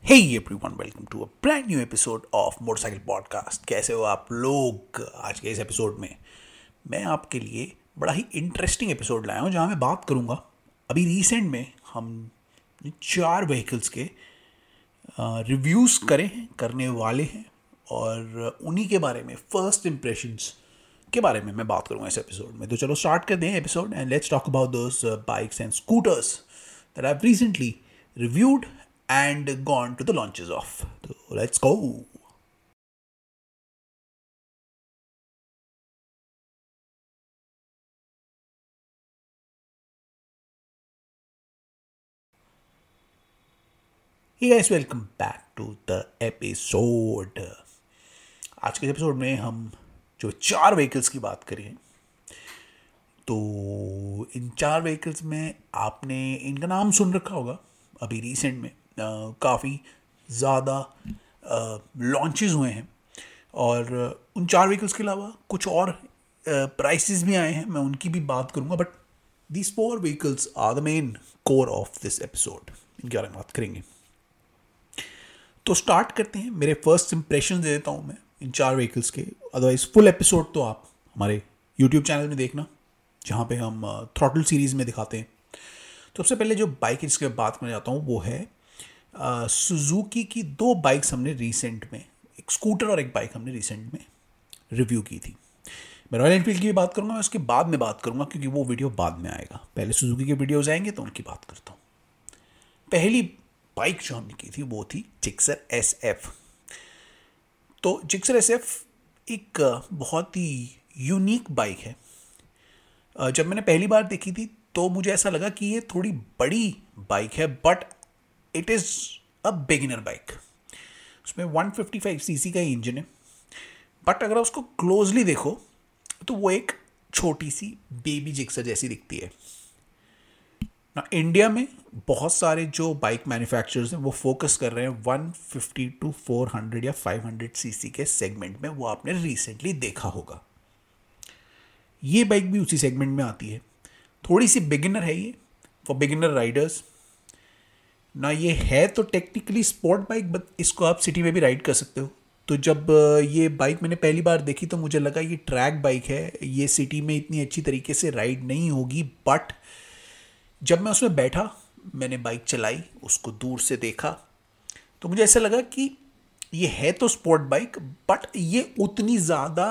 Hey everyone, welcome to a brand new episode of Motorcycle Podcast। कैसे हो आप लोग? आज के इस एपिसोड में मैं आपके लिए बड़ा ही इंटरेस्टिंग एपिसोड लाया हूँ, जहाँ मैं बात करूँगा अभी रिसेंट में हम 4 व्हीकल्स के रिव्यूज़ करने वाले हैं और उन्हीं के बारे में फर्स्ट इम्प्रेशंस के बारे में मैं बात करूँगा इस एपिसोड में। तो चलो स्टार्ट कर दें episode and let's talk about those bikes and scooters that I have recently reviewed and gone to the launches of. So let's go. Hey guys, welcome back to the episode. आज के episode में हम जो 4 vehicles की बात करें तो इन 4 vehicles में आपने इनका नाम सुन रखा होगा। अभी रिसेंट में काफ़ी ज़्यादा लॉन्चेस हुए हैं और उन 4 व्हीकल्स के अलावा कुछ और प्राइसेस भी आए हैं, मैं उनकी भी बात करूँगा। But these 4 vehicles are the main core of this episode, इनके बारे में बात करेंगे। तो स्टार्ट करते हैं, मेरे फर्स्ट इम्प्रेशन दे देता हूँ मैं इन 4 व्हीकल्स के। अदरवाइज फुल एपिसोड तो आप हमारे यूट्यूब चैनल में देखना, जहाँ पे हम थ्रॉटल सीरीज़ में दिखाते हैं। तो सबसे पहले जो बाइक इसके बात करना चाहता हूँ वो है सुजुकी की 2 बाइक्स हमने रिसेंट में, एक स्कूटर और एक बाइक हमने रिसेंट में रिव्यू की थी। मैं रॉयल एनफील्ड की भी बात करूँगा, उसके बाद में बात करूँगा क्योंकि वो वीडियो बाद में आएगा। पहले सुजुकी के वीडियोज़ आएंगे तो उनकी बात करता हूँ। पहली बाइक जो हमने की थी वो थी जिक्सर SF। तो जिक्सर SF एक बहुत ही यूनिक बाइक है। जब मैंने पहली बार देखी थी तो मुझे ऐसा लगा कि ये थोड़ी बड़ी बाइक है, but it is a beginner bike. उसमें 155 सीसी का इंजन है, बट अगर उसको क्लोजली देखो तो वो एक छोटी सी बेबी जिक्सर जैसी दिखती है ना। इंडिया में बहुत सारे जो बाइक मैन्युफैक्चरर्स हैं वो फोकस कर रहे हैं 150 टू 400 या 500 सीसी के सेगमेंट में। वो आपने रिसेंटली देखा होगा, ये बाइक भी उसी सेगमेंट में आती है। थोड़ी सी बिगिनर है ये, फॉर बिगिनर राइडर्स ना। ये है तो टेक्निकली स्पोर्ट बाइक, बट इसको आप सिटी में भी राइड कर सकते हो। तो जब ये बाइक मैंने पहली बार देखी तो मुझे लगा ये ट्रैक बाइक है, ये सिटी में इतनी अच्छी तरीके से राइड नहीं होगी। बट जब मैं उसमें बैठा, मैंने बाइक चलाई, उसको दूर से देखा तो मुझे ऐसा लगा कि ये है तो स्पोर्ट बाइक, बट ये उतनी ज़्यादा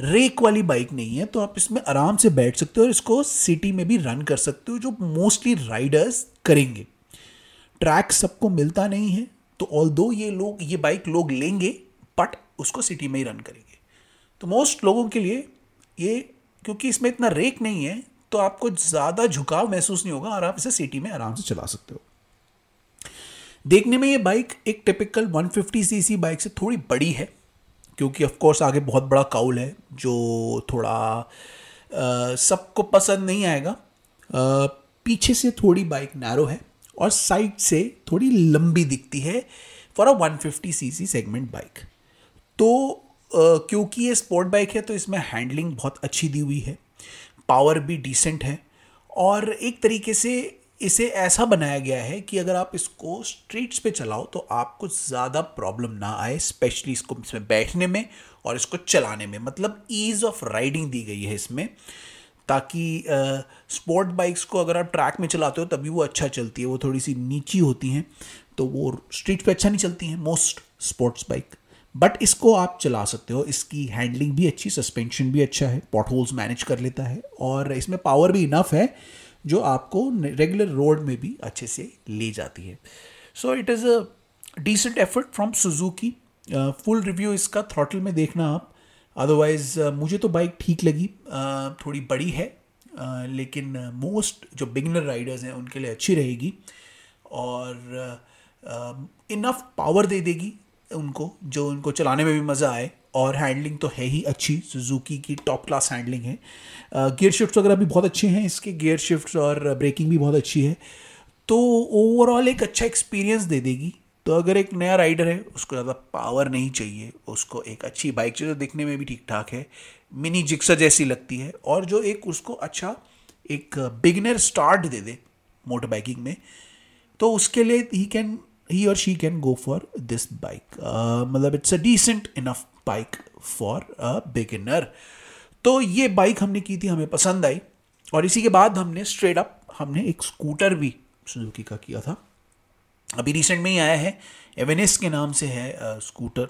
रेक वाली बाइक नहीं है। तो आप इसमें आराम से बैठ सकते हो और इसको सिटी में भी रन कर सकते हो, जो मोस्टली राइडर्स करेंगे। ट्रैक सबको मिलता नहीं है, तो ऑल्दो ये बाइक लोग लेंगे बट उसको सिटी में ही रन करेंगे। तो मोस्ट लोगों के लिए ये, क्योंकि इसमें इतना रेक नहीं है तो आपको ज़्यादा झुकाव महसूस नहीं होगा और आप इसे सिटी में आराम से चला सकते हो। देखने में ये बाइक एक टिपिकल 150 सीसी बाइक से थोड़ी बड़ी है, क्योंकि ऑफ कोर्स आगे बहुत बड़ा काउल है जो थोड़ा सबको पसंद नहीं आएगा। पीछे से थोड़ी बाइक नैरो है और साइड से थोड़ी लंबी दिखती है for a 150 CC segment bike. तो क्योंकि ये स्पोर्ट बाइक है तो इसमें हैंडलिंग बहुत अच्छी दी हुई है, पावर भी डिसेंट है और एक तरीके से इसे ऐसा बनाया गया है कि अगर आप इसको स्ट्रीट्स पे चलाओ तो आपको ज़्यादा प्रॉब्लम ना आए, स्पेशली इसको इसमें बैठने में और इसको चलाने में। मतलब ईज़ ऑफ राइडिंग दी गई है इसमें, ताकि स्पोर्ट बाइक्स को अगर आप ट्रैक में चलाते हो तभी वो अच्छा चलती है, वो थोड़ी सी नीची होती हैं तो वो स्ट्रीट पे अच्छा नहीं चलती हैं मोस्ट स्पोर्ट्स बाइक। बट इसको आप चला सकते हो, इसकी हैंडलिंग भी अच्छी, सस्पेंशन भी अच्छा है, पॉट होल्स मैनेज कर लेता है और इसमें पावर भी इनफ है जो आपको रेगुलर रोड में भी अच्छे से ले जाती है। So it is a decent effort from Suzuki. Full review इसका थ्रॉटल में देखना आप। अदरवाइज मुझे तो बाइक ठीक लगी। थोड़ी बड़ी है लेकिन मोस्ट जो बिगिनर राइडर्स हैं उनके लिए अच्छी रहेगी और इनफ पावर दे देगी उनको, जो उनको चलाने में भी मज़ा आए। और हैंडलिंग तो है ही अच्छी, सुजुकी की टॉप क्लास हैंडलिंग है। गियर शिफ्ट्स वगैरह भी बहुत अच्छे हैं इसके, गियर शिफ्ट्स और ब्रेकिंग भी बहुत अच्छी है। तो ओवरऑल एक अच्छा एक्सपीरियंस दे देगी। तो अगर एक नया राइडर है, उसको ज़्यादा पावर नहीं चाहिए, उसको एक अच्छी बाइक चाहिए जो दिखने में भी ठीक ठाक है, मिनी जिक्सर जैसी लगती है और जो एक उसको अच्छा एक बिगिनर स्टार्ट दे दे मोटर बाइकिंग में, तो उसके लिए ही can he or she can go for this bike. मतलब it's a decent enough bike for a beginner. तो ये बाइक हमने की थी, हमें पसंद आई, और इसी के बाद हमने स्ट्रेट अप हमने एक स्कूटर भी सुजुकी का किया था, अभी रिसेंट में ही आया है, एवेनिस के नाम से है स्कूटर,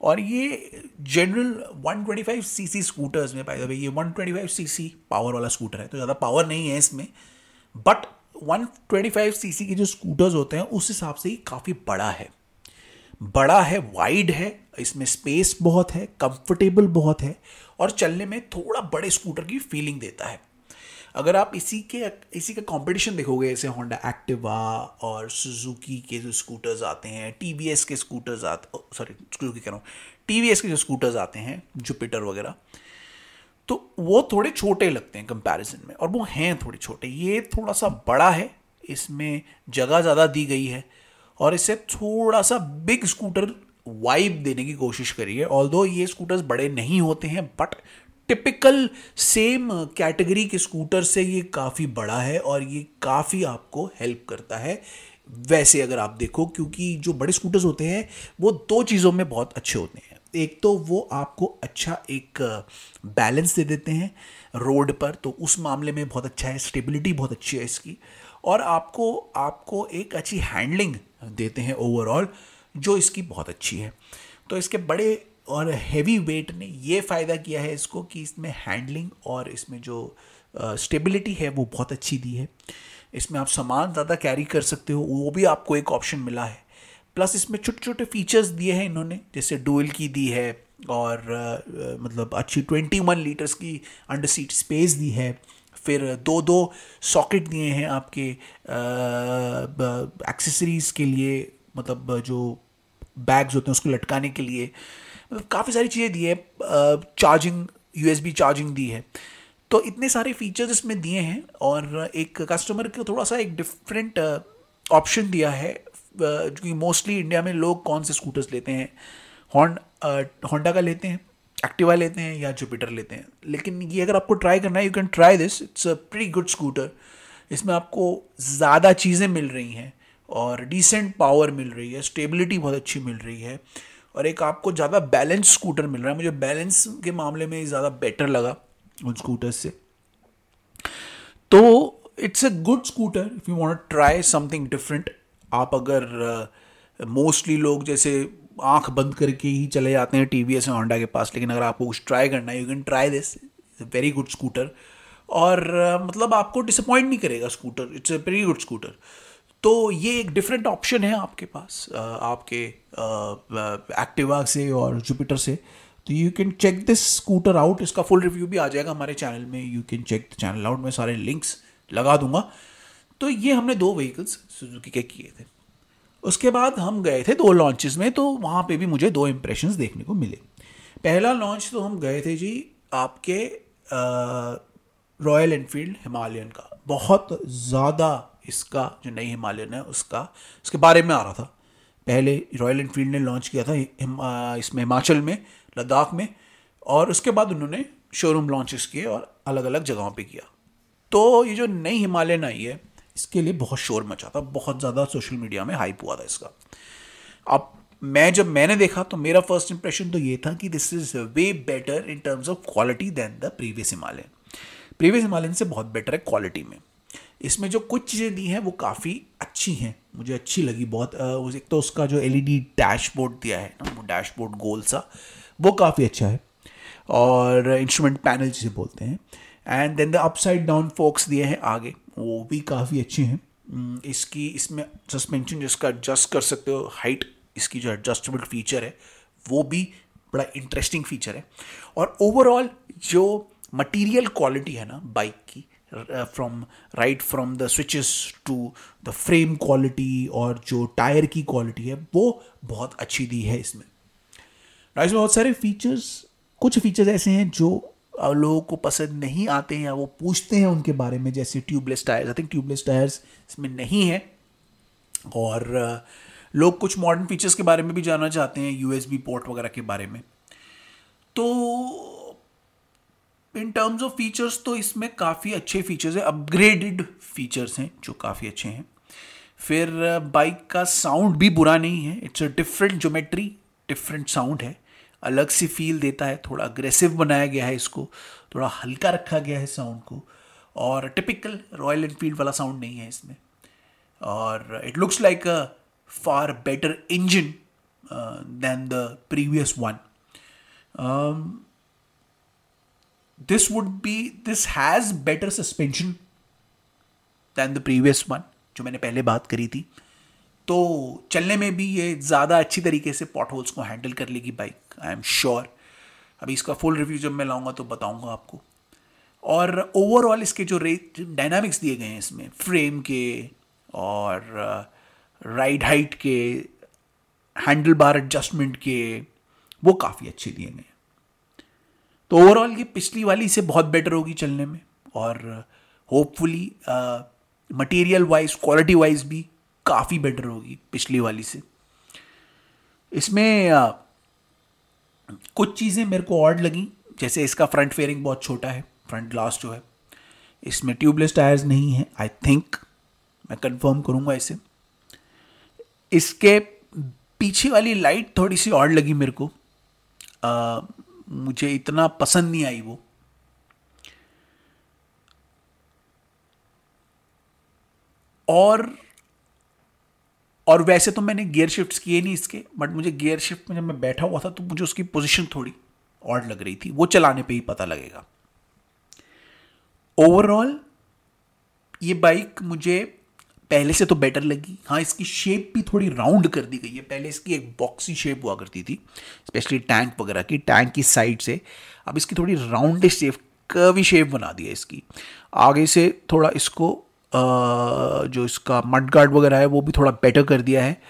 और ये जनरल 125 सीसी स्कूटर्स में, बाय द वे ये 125 सीसी पावर वाला स्कूटर है, तो ज़्यादा पावर नहीं है इसमें, बट 125 सीसी के जो स्कूटर्स होते हैं उस हिसाब से ये काफ़ी बड़ा है, वाइड है, इसमें स्पेस बहुत है, कंफर्टेबल बहुत है, और चलने में थोड़ा बड़े स्कूटर की फीलिंग देता है। अगर आप इसी का कंपटीशन देखोगे, जैसे होंडा एक्टिवा और सुजुकी के जो स्कूटर्स आते हैं, टीवीएस के जो स्कूटर्स आते हैं, जुपिटर वगैरह, तो वो थोड़े छोटे लगते हैं कंपैरिजन में, और वो हैं थोड़े छोटे। ये थोड़ा सा बड़ा है, इसमें जगह ज़्यादा दी गई है, और इससे थोड़ा सा बिग स्कूटर वाइब देने की कोशिश करी है। ऑल्दो ये स्कूटर्स बड़े नहीं होते हैं, बट टिपिकल सेम कैटेगरी के स्कूटर से ये काफ़ी बड़ा है, और ये काफ़ी आपको हेल्प करता है वैसे अगर आप देखो, क्योंकि जो बड़े स्कूटर्स होते हैं वो दो चीज़ों में बहुत अच्छे होते हैं। एक तो वो आपको अच्छा एक बैलेंस दे देते हैं रोड पर, तो उस मामले में बहुत अच्छा है, स्टेबिलिटी बहुत अच्छी है इसकी, और आपको एक अच्छी हैंडलिंग देते हैं ओवरऑल, जो इसकी बहुत अच्छी है। तो इसके बड़े और हैवी वेट ने ये फ़ायदा किया है इसको कि इसमें हैंडलिंग और इसमें जो स्टेबिलिटी है वो बहुत अच्छी दी है। इसमें आप सामान ज़्यादा कैरी कर सकते हो, वो भी आपको एक ऑप्शन मिला है। प्लस इसमें छोटे छोटे फीचर्स दिए हैं इन्होंने, जैसे डुअल की दी है, और मतलब अच्छी 21 लीटर्स की अंडर सीट स्पेस दी है, फिर दो सॉकेट दिए हैं आपके एक्सेसरीज़ के लिए, मतलब जो बैग्स होते हैं उसको लटकाने के लिए, मतलब काफ़ी सारी चीज़ें दी है, चार्जिंग USB चार्जिंग दी है। तो इतने सारे फीचर्स इसमें दिए हैं, और एक कस्टमर को थोड़ा सा एक डिफरेंट ऑप्शन दिया है, क्योंकि मोस्टली इंडिया में लोग कौन से स्कूटर्स लेते हैं, होंडा का लेते हैं, एक्टिवा लेते हैं, या जुपिटर लेते हैं। लेकिन ये अगर आपको ट्राई करना है, you can try this, it's a pretty good scooter. इसमें आपको ज़्यादा चीज़ें मिल रही हैं, और डिसेंट पावर मिल रही है, स्टेबिलिटी बहुत अच्छी मिल रही है, और एक आपको ज़्यादा बैलेंस स्कूटर मिल रहा है। मुझे बैलेंस के मामले में ज़्यादा बेटर लगा उन स्कूटर्स से। तो it's a good scooter if you want to try something different. आप अगर मोस्टली लोग जैसे आँख बंद करके ही चले जाते हैं TVS और होंडा के पास, लेकिन अगर आपको कुछ ट्राई करना है, you can try this, it's a very good scooter, और मतलब आपको डिसअपॉइंट नहीं करेगा scooter, it's a very good scooter. तो ये एक डिफरेंट ऑप्शन है आपके पास, आपके एक्टिवा से और जुपिटर से। तो you can check this scooter out, इसका फुल रिव्यू भी आ जाएगा हमारे चैनल में, you can check the channel out, मैं सारे लिंक्स लगा दूंगा। तो ये हमने दो व्हीकल्स सुजुकी के किए थे। उसके बाद हम गए थे दो लॉन्चेस में, तो वहाँ पे भी मुझे दो इम्प्रेशंस देखने को मिले। पहला लॉन्च तो हम गए थे जी आपके रॉयल एनफील्ड हिमालयन का, बहुत ज़्यादा इसका जो नई हिमालयन है उसका, उसके बारे में आ रहा था। पहले रॉयल एनफील्ड ने लॉन्च किया था इसमें हिमाचल में, लद्दाख में, और उसके बाद उन्होंने शोरूम लॉन्चेस किए और अलग अलग जगहों पे किया। तो ये जो नई हिमालयन आई है, इसके लिए बहुत शोर मचा था, बहुत ज़्यादा सोशल मीडिया में हाइप हुआ था इसका। अब जब मैंने देखा तो मेरा फर्स्ट इंप्रेशन तो ये था कि this is way better in terms of quality than the previous Himalayan. Previous Himalayan से बहुत बेटर है क्वालिटी में। इसमें जो कुछ चीज़ें दी हैं वो काफ़ी अच्छी हैं, मुझे अच्छी लगी बहुत। एक तो उसका जो LED डैशबोर्ड दिया है ना, वो डैशबोर्ड गोल सा, वो काफ़ी अच्छा है, और इंस्ट्रूमेंट पैनल जिसे बोलते हैं, and then the upside down forks दिए हैं आगे, वो भी काफ़ी अच्छे हैं। इसमें सस्पेंशन जिसका एडजस्ट कर सकते हो, हाइट इसकी जो एडजस्टेबल फीचर है वो भी बड़ा इंटरेस्टिंग फीचर है। और ओवरऑल जो मटीरियल क्वालिटी है ना बाइक की, from the switches to the frame quality, और जो टायर की क्वालिटी है वो बहुत अच्छी दी है इसमें। और इसमें बहुत सारे फीचर्स, कुछ फीचर्स ऐसे हैं जो लोगों को पसंद नहीं आते हैं, वो पूछते हैं उनके बारे में, जैसे tubeless tyres. I think tubeless tyres इसमें नहीं है, और लोग कुछ मॉडर्न फीचर्स के बारे में भी जानना चाहते हैं, USB पोर्ट वगैरह के बारे में। तो इन टर्म्स ऑफ फीचर्स तो इसमें काफ़ी अच्छे फीचर्स हैं, अपग्रेडेड फीचर्स हैं जो काफ़ी अच्छे हैं। फिर बाइक का साउंड भी बुरा नहीं है, it's a different geometry, different sound है, अलग सी फील देता है, थोड़ा अग्रेसिव बनाया गया है इसको, थोड़ा हल्का रखा गया है साउंड को, और टिपिकल रॉयल एनफील्ड वाला साउंड नहीं है इसमें। और it looks like a far better engine than the previous one. This has better suspension than the previous one, जो मैंने पहले बात करी थी। तो चलने में भी ये ज़्यादा अच्छी तरीके से पॉट होल्स को हैंडल कर लेगी बाइक, आई एम श्योर। अभी इसका फुल रिव्यू जब मैं लाऊंगा तो बताऊंगा आपको। और ओवरऑल इसके जो रेट डायनामिक्स दिए गए हैं इसमें, फ्रेम के और राइड हाइट के, हैंडल बार एडजस्टमेंट के, वो काफ़ी अच्छे दिए गए हैं। तो ओवरऑल ये पिछली वाली से बहुत बेटर होगी चलने में, और hopefully material wise, quality wise भी काफ़ी बेटर होगी पिछली वाली से। इसमें कुछ चीज़ें मेरे को ऑड लगी, जैसे इसका फ्रंट फेयरिंग बहुत छोटा है, फ्रंट ग्लास जो है। इसमें ट्यूबलेस टायर्स नहीं है, आई थिंक, मैं कंफर्म करूँगा इसे। इसके पीछे वाली लाइट थोड़ी सी ऑड लगी मेरे को, मुझे इतना पसंद नहीं आई वो। और वैसे तो मैंने गियर शिफ्ट्स किए नहीं इसके, बट मुझे गियर शिफ्ट में जब मैं बैठा हुआ था तो मुझे उसकी पोजीशन थोड़ी ऑड लग रही थी, वो चलाने पे ही पता लगेगा। ओवरऑल ये बाइक मुझे पहले से तो बेटर लगी। हाँ, इसकी शेप भी थोड़ी राउंड कर दी गई है, पहले इसकी एक बॉक्सी शेप हुआ करती थी, स्पेशली टैंक वगैरह की, टैंक की साइड से। अब इसकी थोड़ी राउंड शेप, कर्वी शेप बना दी है इसकी। आगे से थोड़ा इसको जो इसका मडगार्ड वगैरह है वो भी थोड़ा बेटर कर दिया है।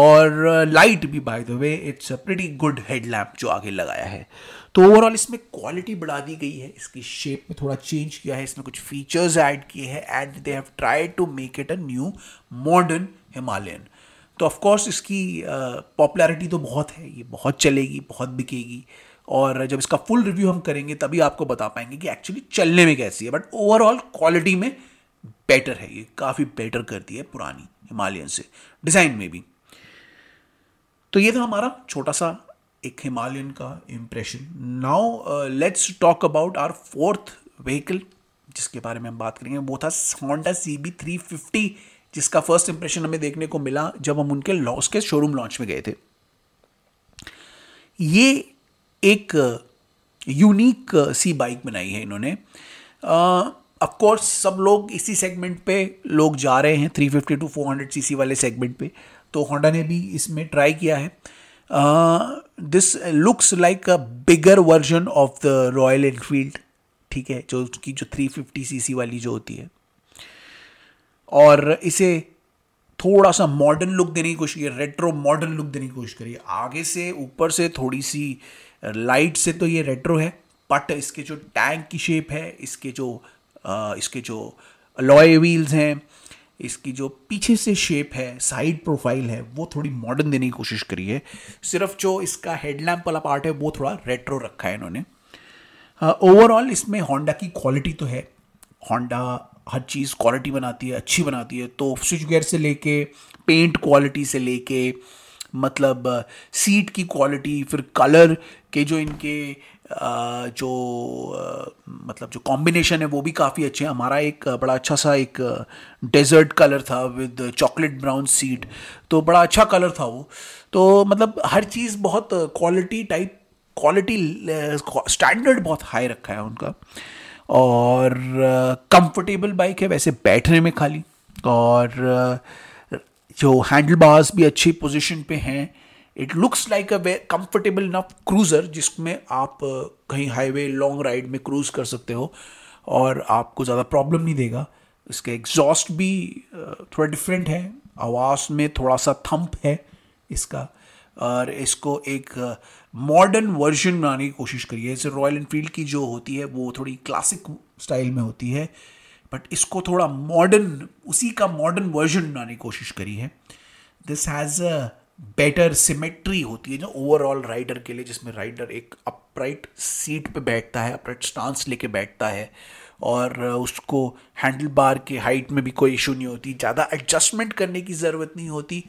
और लाइट भी, by the way, it's a pretty good headlamp जो आगे लगाया है। तो ओवरऑल इसमें क्वालिटी बढ़ा दी गई है, इसकी शेप में थोड़ा चेंज किया है, इसमें कुछ फीचर्स ऐड किए हैं, and they have tried to make it a new modern Himalayan. तो ऑफकोर्स इसकी पॉपुलैरिटी तो बहुत है, ये बहुत चलेगी, बहुत बिकेगी, और जब इसका फुल रिव्यू हम करेंगे तभी आपको बता पाएंगे कि एक्चुअली चलने में कैसी है। बट ओवरऑल क्वालिटी में बेटर है, ये काफ़ी बेटर कर दी है पुरानी हिमालयन से, डिज़ाइन में भी। तो ये था हमारा छोटा सा एक हिमालयन का impression. Now let's talk about our fourth vehicle, जिसके बारे में हम बात करेंगे, वो था होंडा CB350, जिसका फर्स्ट इम्प्रेशन हमें देखने को मिला जब हम उनके उसके शोरूम लॉन्च में गए थे। ये एक यूनिक सी बाइक बनाई है इन्होंने। ऑफ कोर्स सब लोग इसी सेगमेंट पे लोग जा रहे हैं, 350 टू 400 सीसी वाले सेगमेंट पे, तो होंडा ने भी इसमें ट्राई किया है। This looks like a bigger version of the Royal Enfield, ठीक है, जो उसकी जो 350 सीसी वाली जो होती है, और इसे थोड़ा सा मॉडर्न लुक देने की कोशिश करिए, रेट्रो मॉडर्न लुक देने की कोशिश करिए। आगे से, ऊपर से, थोड़ी सी लाइट से तो ये रेट्रो है, बट इसके जो टैंक की शेप है, इसके जो अलॉय व्हील्स हैं, इसकी जो पीछे से शेप है, साइड प्रोफाइल है, वो थोड़ी मॉडर्न देने की कोशिश करी है। सिर्फ जो इसका हेडलैम्प वाला पार्ट है वो थोड़ा रेट्रो रखा है इन्होंने। ओवरऑल इसमें होंडा की क्वालिटी तो है, होंडा हर चीज़ क्वालिटी बनाती है, अच्छी बनाती है। तो स्विच गियर से लेके, पेंट क्वालिटी से लेके, मतलब सीट की क्वालिटी, फिर कलर के जो इनके मतलब जो कॉम्बिनेशन है वो भी काफ़ी अच्छे हैं। हमारा एक बड़ा अच्छा सा एक डेजर्ट कलर था विद चॉकलेट ब्राउन सीट, तो बड़ा अच्छा कलर था वो। तो मतलब हर चीज़ बहुत क्वालिटी टाइप, क्वालिटी स्टैंडर्ड बहुत हाई रखा है उनका। और कंफर्टेबल बाइक है वैसे बैठने में खाली, और जो हैंडल बार्स भी अच्छी पोजीशन पे हैं। It looks like a comfortable enough cruiser, जिसमें आप कहीं हाईवे, लॉन्ग राइड में क्रूज़ कर सकते हो और आपको ज़्यादा प्रॉब्लम नहीं देगा। इसके एग्जॉस्ट भी थोड़ा डिफरेंट है, आवाज़ में थोड़ा सा थंप है इसका, और इसको एक मॉडर्न वर्जन बनाने की कोशिश करी है। जैसे रॉयल एनफील्ड की जो होती है वो थोड़ी क्लासिक स्टाइल में होती है, बट इसको थोड़ा मॉडर्न, उसी का मॉडर्न वर्जन बनाने की कोशिश करी है। This has a better symmetry होती है जो ओवरऑल राइडर के लिए, जिसमें राइडर एक अपराइट सीट पे बैठता है, अपराइट स्टांस लेके बैठता है, और उसको हैंडल बार के हाइट में भी कोई इशू नहीं होती, ज़्यादा एडजस्टमेंट करने की ज़रूरत नहीं होती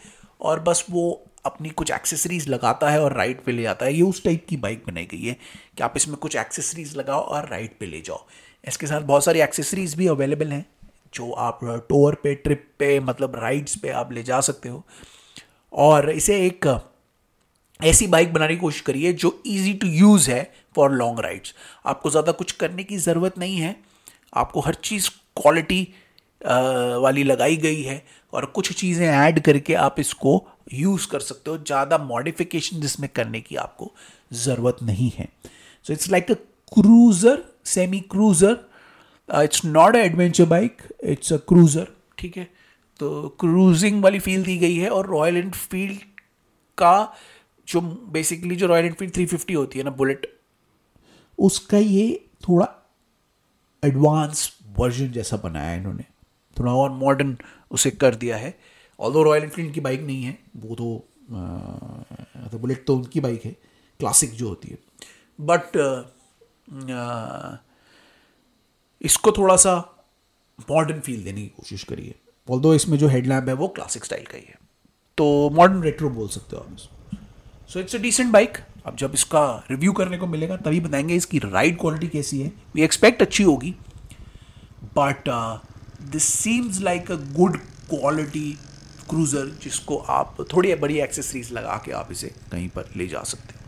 और बस वो अपनी कुछ एक्सेसरीज़ लगाता है और राइड पे ले जाता है। ये उस टाइप की बाइक बनाई गई है कि आप इसमें कुछ एक्सेसरीज़ लगाओ और राइड पे ले जाओ। इसके साथ बहुत सारी एक्सेसरीज़ भी अवेलेबल हैं जो आप टूर पे, ट्रिप पे, मतलब राइड्स पे आप ले जा सकते हो। और इसे एक ऐसी बाइक बनाने की कोशिश करिए जो ईजी टू यूज़ है फॉर लॉन्ग राइड्स। आपको ज़्यादा कुछ करने की ज़रूरत नहीं है, आपको हर चीज़ क्वालिटी वाली लगाई गई है और कुछ चीज़ें ऐड करके आप इसको यूज़ कर सकते हो। ज़्यादा मॉडिफिकेशन इसमें करने की आपको ज़रूरत नहीं है। So it's like a cruiser, semi cruiser, it's not a adventure bike, it's a cruiser. ठीक है, तो क्रूजिंग वाली फील दी गई है। और रॉयल एनफील्ड का जो बेसिकली जो रॉयल एनफील्ड 350 होती है ना, बुलेट, उसका ये थोड़ा एडवांस वर्जन जैसा बनाया है इन्होंने, थोड़ा और मॉडर्न उसे कर दिया है। ऑल्दो रॉयल एनफील्ड की बाइक नहीं है वो, तो बुलेट तो उनकी बाइक है क्लासिक जो होती है, बट इसको थोड़ा सा मॉडर्न फील देने की कोशिश करिए। ऑल्दो इसमें जो हेडलैम्प है वो क्लासिक स्टाइल का ही है, तो मॉडर्न रेट्रो बोल सकते हो आप इसको। So it's a decent bike. अब जब इसका रिव्यू करने को मिलेगा तभी बताएंगे इसकी राइड क्वालिटी कैसी है। वी एक्सपेक्ट अच्छी होगी, but this seems like a good quality cruiser जिसको आप थोड़ी बड़ी एक्सेसरीज लगा के आप इसे कहीं पर ले जा सकते हो।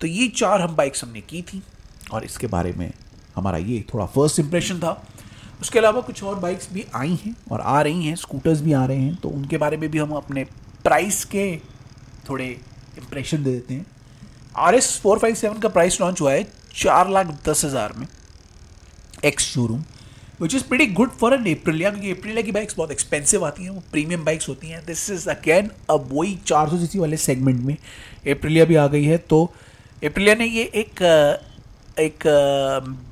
तो ये चार हम बाइक्स हमने की थी और इसके बारे में हमारा ये थोड़ा फर्स्ट इम्प्रेशन था। उसके अलावा कुछ और बाइक्स भी आई हैं और आ रही हैं, स्कूटर्स भी आ रहे हैं, तो उनके बारे में भी हम अपने प्राइस के थोड़े इम्प्रेशन दे देते हैं। RS 457 का प्राइस लॉन्च हुआ है 4,10,000 में ex showroom, which is pretty good for an Aprilia, क्योंकि एप्रिलिया की बाइक्स बहुत एक्सपेंसिव आती हैं, वो प्रीमियम बाइक्स होती हैं। दिस इज़ अगेन अब वही 400 सीसी वाले सेगमेंट में एप्रिलिया भी आ गई है। तो एप्रिलिया ने ये एक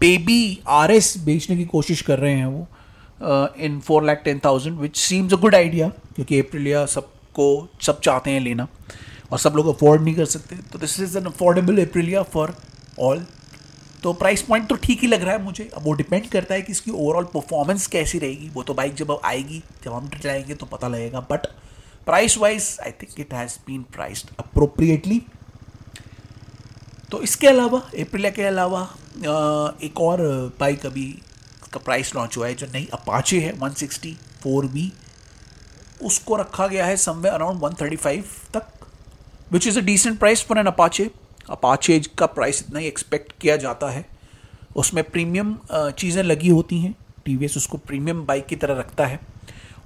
बेबी RS बेचने की कोशिश कर रहे हैं वो in 4,10,000, which seems a good idea, क्योंकि एप्रिलिया सबको सब चाहते हैं लेना और सब लोग अफोर्ड नहीं कर सकते। तो this is an affordable Aprilia for all. तो प्राइस पॉइंट तो ठीक ही लग रहा है मुझे। अब वो डिपेंड करता है कि इसकी ओवरऑल परफॉर्मेंस कैसी रहेगी, वो तो बाइक जब अब आएगी, जब हम चलाएंगे तो पता लगेगा। But price wise I think it has been priced appropriately. तो इसके अलावा एप्रिलिया के अलावा एक और बाइक अभी का प्राइस लॉन्च हुआ है जो नई अपाचे है 164B, उसको रखा गया है समवेयर अराउंड 135 तक, which is a decent price for an Apache. Apache का प्राइस इतना ही एक्सपेक्ट किया जाता है। उसमें प्रीमियम चीज़ें लगी होती हैं, TVS उसको प्रीमियम बाइक की तरह रखता है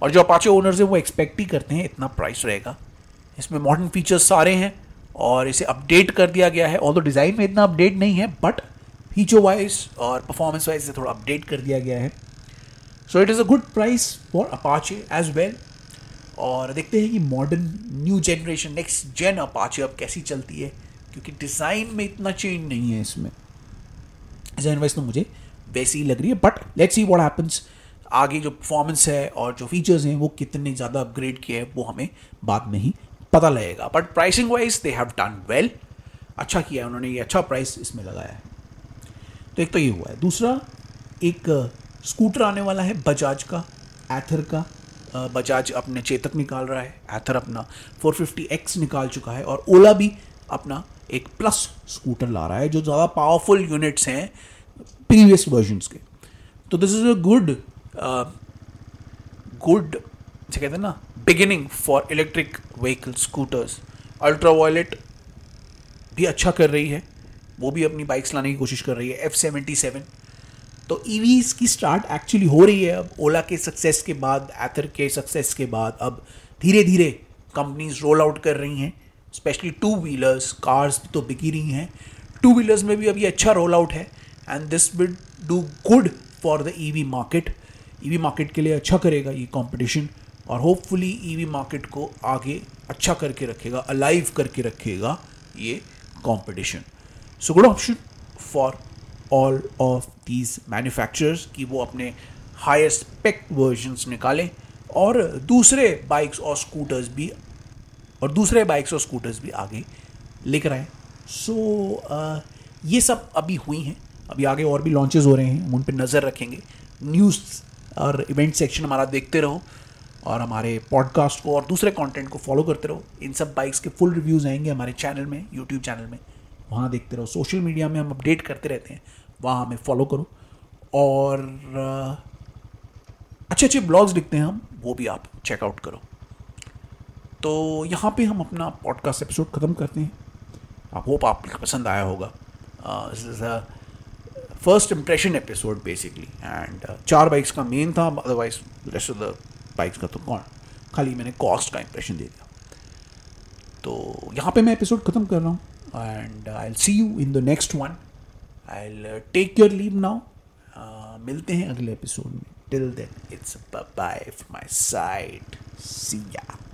और जो अपाचे ओनर्स हैं वो एक्सपेक्ट ही करते हैं इतना प्राइस रहेगा। इसमें मॉडर्न फीचर्स सारे हैं और इसे अपडेट कर दिया गया है, ऑल्दो डिज़ाइन में इतना अपडेट नहीं है बट फीचर वाइज और परफॉर्मेंस वाइज इसे थोड़ा अपडेट कर दिया गया है। So it is a good price for Apache as well. और देखते हैं कि modern new generation next gen Apache अब कैसी चलती है, क्योंकि डिज़ाइन में इतना चेंज नहीं है इसमें, डिज़ाइन वाइज तो मुझे वैसी ही लग रही है, but let's see what happens. आगे जो परफॉर्मेंस है और जो फीचर्स हैं वो कितने ज़्यादा अपग्रेड किए हैं वो हमें बाद में ही पता लगेगा, but pricing wise they have done well. अच्छा किया है उन्होंने, ये अच्छा प्राइस इसमें लगाया है। तो एक तो ये हुआ है। दूसरा एक स्कूटर आने वाला है बजाज का, एथर का। बजाज अपने चेतक निकाल रहा है, एथर अपना 450X निकाल चुका है और ओला भी अपना एक प्लस स्कूटर ला रहा है जो ज़्यादा पावरफुल यूनिट्स हैं प्रीवियस वर्जन्स के। तो दिस इज़ अ गुड क्या कहते हैं ना, beginning for electric vehicle scooters. Ultraviolette भी अच्छा कर रही है, वो भी अपनी बाइक्स लाने की कोशिश कर रही है, F77। तो EVs की स्टार्ट एक्चुअली हो रही है अब, ओला के सक्सेस के बाद, एथर के सक्सेस के बाद। अब धीरे धीरे कंपनीज रोल आउट कर रही हैं, स्पेशली टू व्हीलर्स। कार्स तो बिकी रही हैं, टू व्हीलर्स में भी अभी अच्छा रोल आउट है and this will do good for the EV market. EV market के लिए अच्छा करेगा ये कंपटीशन और होपफुली EV मार्केट को आगे अच्छा करके रखेगा, अलाइव करके रखेगा ये competition. So good option for all of these manufacturers कि वो अपने हायर स्पेक वर्जन्स निकालें और दूसरे बाइक्स और स्कूटर्स भी आगे लेकर आए। सो ये सब अभी हुई हैं। अभी आगे और भी लॉन्चेस हो रहे हैं, हम उन पर नज़र रखेंगे। न्यूज़ और इवेंट सेक्शन हमारा देखते रहो और हमारे पॉडकास्ट को और दूसरे कंटेंट को फॉलो करते रहो। इन सब बाइक्स के फुल रिव्यूज़ आएंगे हमारे चैनल में, यूट्यूब चैनल में, वहाँ देखते रहो। सोशल मीडिया में हम अपडेट करते रहते हैं, वहाँ हमें फॉलो करो। और अच्छे अच्छे ब्लॉग्स लिखते हैं हम, वो भी आप चेकआउट करो। तो यहाँ पे हम अपना पॉडकास्ट एपिसोड ख़त्म करते हैं। आई होप आपको पसंद आया होगा। This is a first impression episode basically, and चार बाइक्स का मेन था, otherwise rest of the bikes का तो कौन, खाली मैंने कॉस्ट का इम्प्रेशन दे दिया। तो यहाँ पे मैं एपिसोड ख़त्म कर रहा हूँ and I will see you in the next one. I will take your leave now, मिलते हैं अगले एपिसोड में। Till then it's bye bye from my side, see या।